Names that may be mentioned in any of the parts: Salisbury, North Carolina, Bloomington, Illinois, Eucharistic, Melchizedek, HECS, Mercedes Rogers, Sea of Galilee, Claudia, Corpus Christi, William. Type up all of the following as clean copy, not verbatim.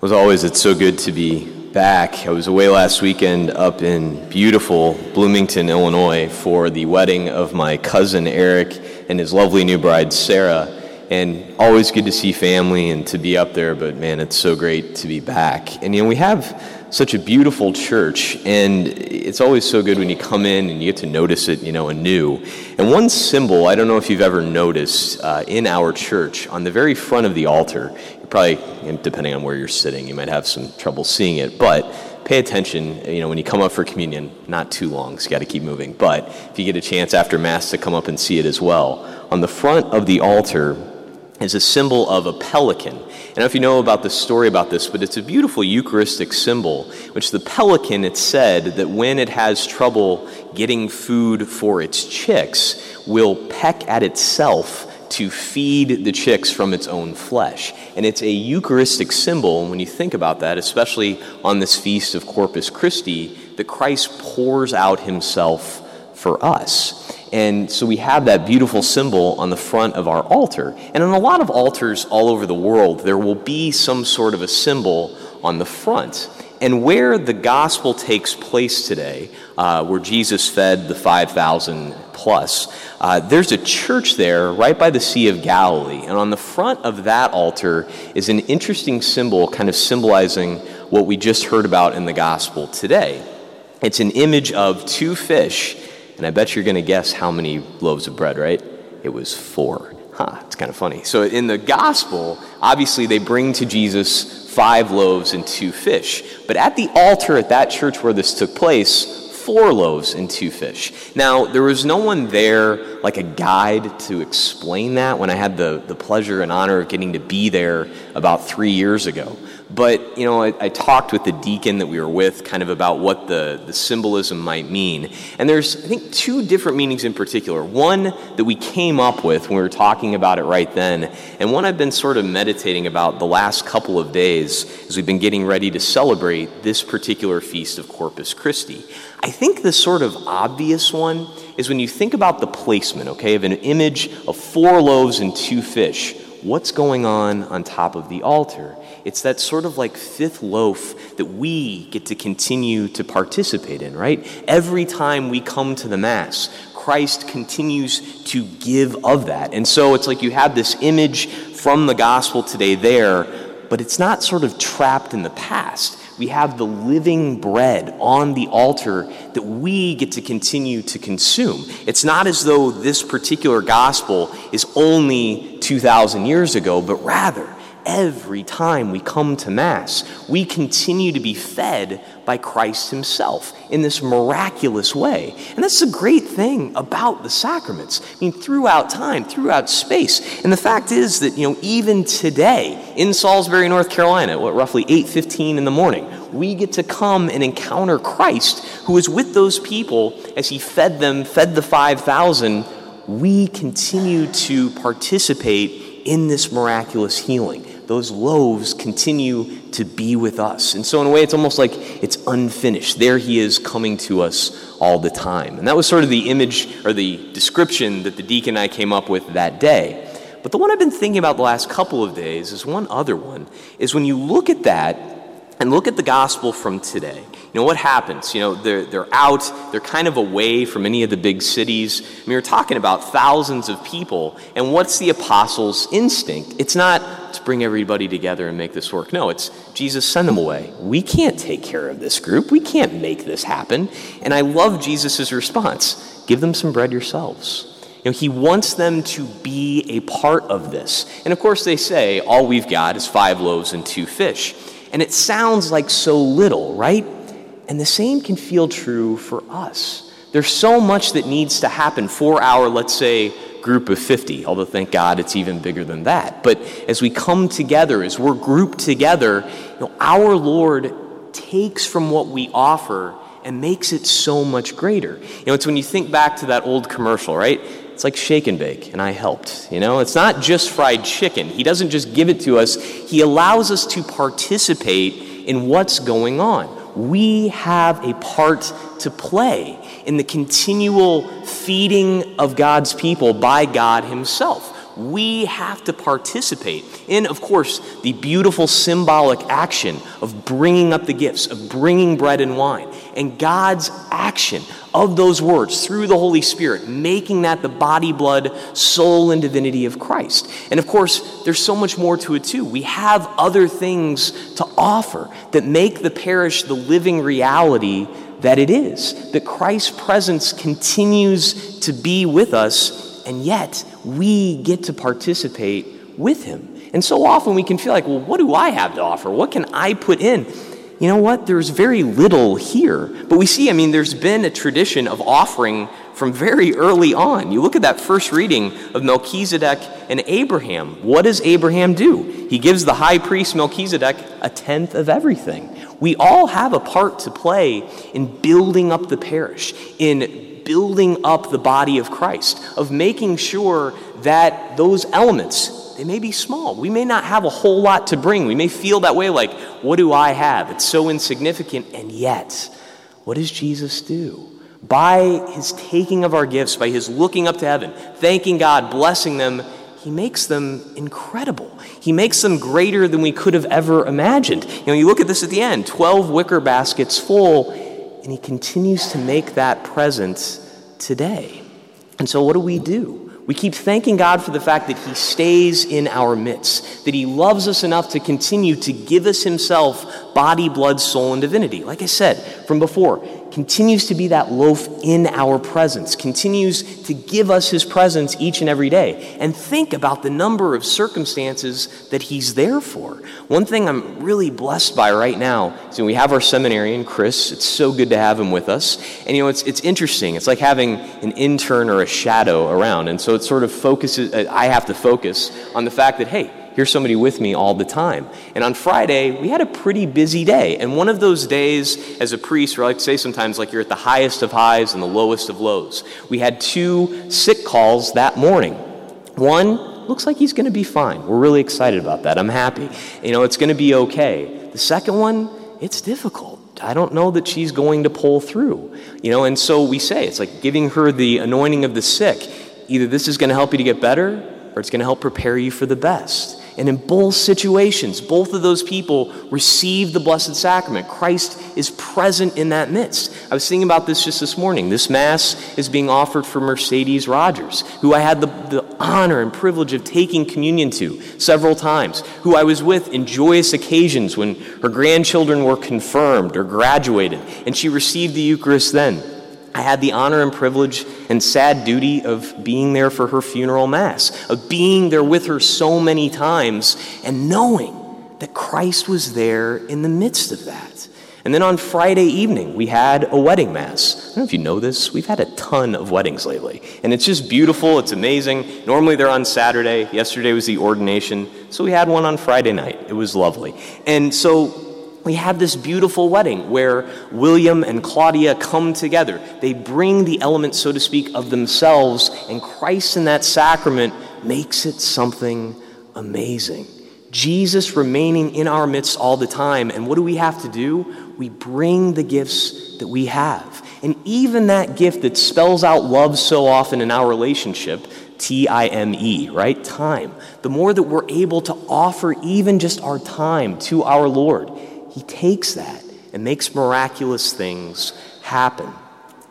As always, it's so good to be back. I was away last weekend up in beautiful Bloomington, Illinois, for the wedding of my cousin Eric and his lovely new bride Sarah. And always good to see family and to be up there, but man, it's so great to be back. And we have such a beautiful church, and it's always so good when you come in and you get to notice it, anew. And one symbol, I don't know if you've ever noticed, in our church, on the very front of the altar, probably, depending on where you're sitting, you might have some trouble seeing it, but pay attention, when you come up for communion, not too long, so you got to keep moving, but if you get a chance after Mass to come up and see it as well, on the front of the altar is a symbol of a pelican. I don't know if you know about the story about this, but it's a beautiful Eucharistic symbol, which the pelican, it's said that when it has trouble getting food for its chicks, will peck at itself to feed the chicks from its own flesh. And it's a Eucharistic symbol, and when you think about that, especially on this feast of Corpus Christi, that Christ pours out himself for us. And so we have that beautiful symbol on the front of our altar. And on a lot of altars all over the world, there will be some sort of a symbol on the front. And where the gospel takes place today, where Jesus fed the 5,000 plus, there's a church there right by the Sea of Galilee. And on the front of that altar is an interesting symbol kind of symbolizing what we just heard about in the gospel today. It's an image of two fish, and I bet you're going to guess how many loaves of bread, right? It was 4. It's kind of funny. So in the gospel, obviously they bring to Jesus 5 loaves and 2 fish. But at the altar at that church where this took place, 4 loaves and 2 fish. Now, there was no one there like a guide to explain that when I had the pleasure and honor of getting to be there about 3 years ago. But, I talked with the deacon that we were with kind of about what the symbolism might mean. And there's, I think, 2 different meanings in particular. One that we came up with when we were talking about it right then, and one I've been sort of meditating about the last couple of days as we've been getting ready to celebrate this particular feast of Corpus Christi. I think the sort of obvious one is when you think about the placement, of an image of 4 loaves and 2 fish. What's going on top of the altar? It's that sort of like 5th loaf that we get to continue to participate in, right? Every time we come to the Mass, Christ continues to give of that. And so it's like you have this image from the gospel today there, but it's not sort of trapped in the past. We have the living bread on the altar that we get to continue to consume. It's not as though this particular gospel is only 2,000 years ago, but rather, every time we come to Mass, we continue to be fed by Christ himself in this miraculous way. And that's the great thing about the sacraments. Throughout time, throughout space. And the fact is that, even today in Salisbury, North Carolina, roughly 8:15 in the morning, we get to come and encounter Christ who was with those people as he fed them, fed the 5,000. We continue to participate in this miraculous healing. Those loaves continue to be with us. And so in a way, it's almost like it's unfinished. There he is coming to us all the time. And that was sort of the image or the description that the deacon and I came up with that day. But the one I've been thinking about the last couple of days is one other one, is when you look at that and look at the gospel from today. What happens? They're out. They're kind of away from any of the big cities. We're talking about thousands of people. And what's the apostles' instinct? It's not, let's bring everybody together and make this work. No, it's, Jesus, send them away. We can't take care of this group. We can't make this happen. And I love Jesus' response. Give them some bread yourselves. He wants them to be a part of this. And of course they say, all we've got is 5 loaves and 2 fish. And it sounds like so little, right? And the same can feel true for us. There's so much that needs to happen for our, let's say, group of 50, although thank God it's even bigger than that. But as we come together, as we're grouped together, our Lord takes from what we offer and makes it so much greater. It's when you think back to that old commercial, right? It's like shake and bake, and I helped. It's not just fried chicken. He doesn't just give it to us. He allows us to participate in what's going on. We have a part to play in the continual feeding of God's people by God himself. We have to participate in, of course, the beautiful symbolic action of bringing up the gifts, of bringing bread and wine, and God's action of those words through the Holy Spirit, making that the body, blood, soul, and divinity of Christ. And of course, there's so much more to it too. We have other things to offer that make the parish the living reality that it is, that Christ's presence continues to be with us, and yet, we get to participate with him. And so often we can feel like, well, what do I have to offer? What can I put in? You know what? There's very little here. But we see, there's been a tradition of offering from very early on. You look at that first reading of Melchizedek and Abraham. What does Abraham do? He gives the high priest Melchizedek 1/10 of everything. We all have a part to play in building up the parish, in building up the body of Christ, of making sure that those elements, they may be small. We may not have a whole lot to bring. We may feel that way, like, what do I have? It's so insignificant. And yet, what does Jesus do? By his taking of our gifts, by his looking up to heaven, thanking God, blessing them, he makes them incredible. He makes them greater than we could have ever imagined. You look at this at the end, 12 wicker baskets full, and he continues to make that presence today. And so what do? We keep thanking God for the fact that he stays in our midst, that he loves us enough to continue to give us himself body, blood, soul, and divinity. Like I said from before, continues to be that loaf in our presence, continues to give us his presence each and every day. And think about the number of circumstances that he's there for. One thing I'm really blessed by right now is we have our seminarian, Chris. It's so good to have him with us. And it's interesting. It's like having an intern or a shadow around. And so it sort of focuses, I have to focus on the fact that, hey, here's somebody with me all the time. And on Friday, we had a pretty busy day. And one of those days as a priest, where I like to say sometimes, like, you're at the highest of highs and the lowest of lows. We had 2 sick calls that morning. One, looks like he's going to be fine. We're really excited about that. I'm happy. It's going to be okay. The second one, it's difficult. I don't know that she's going to pull through. And so we say, it's like giving her the anointing of the sick. Either this is going to help you to get better, or it's going to help prepare you for the best. And in both situations, both of those people receive the Blessed Sacrament. Christ is present in that midst. I was thinking about this just this morning. This Mass is being offered for Mercedes Rogers, who I had the honor and privilege of taking communion to several times, who I was with in joyous occasions when her grandchildren were confirmed or graduated, and she received the Eucharist then. I had the honor and privilege and sad duty of being there for her funeral Mass, of being there with her so many times and knowing that Christ was there in the midst of that. And then on Friday evening, we had a wedding Mass. I don't know if you know this, we've had a ton of weddings lately. And it's just beautiful, it's amazing. Normally they're on Saturday. Yesterday was the ordination. So we had one on Friday night. It was lovely. And so we have this beautiful wedding where William and Claudia come together. They bring the element, so to speak, of themselves, and Christ in that sacrament makes it something amazing. Jesus remaining in our midst all the time. And what do we have to do? We bring the gifts that we have. And even that gift that spells out love so often in our relationship, time, right? Time. The more that we're able to offer even just our time to our Lord, he takes that and makes miraculous things happen.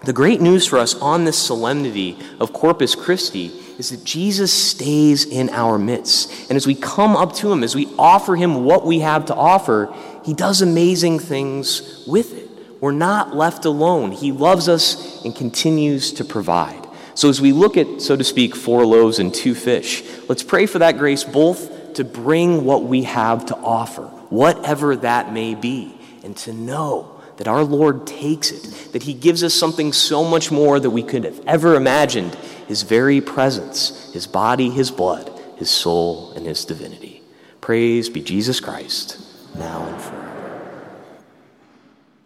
The great news for us on this solemnity of Corpus Christi is that Jesus stays in our midst. And as we come up to him, as we offer him what we have to offer, he does amazing things with it. We're not left alone. He loves us and continues to provide. So as we look at, so to speak, 4 loaves and 2 fish, let's pray for that grace both to bring what we have to offer, whatever that may be, and to know that our Lord takes it, that he gives us something so much more than we could have ever imagined, his very presence, his body, his blood, his soul, and his divinity. Praise be Jesus Christ, now and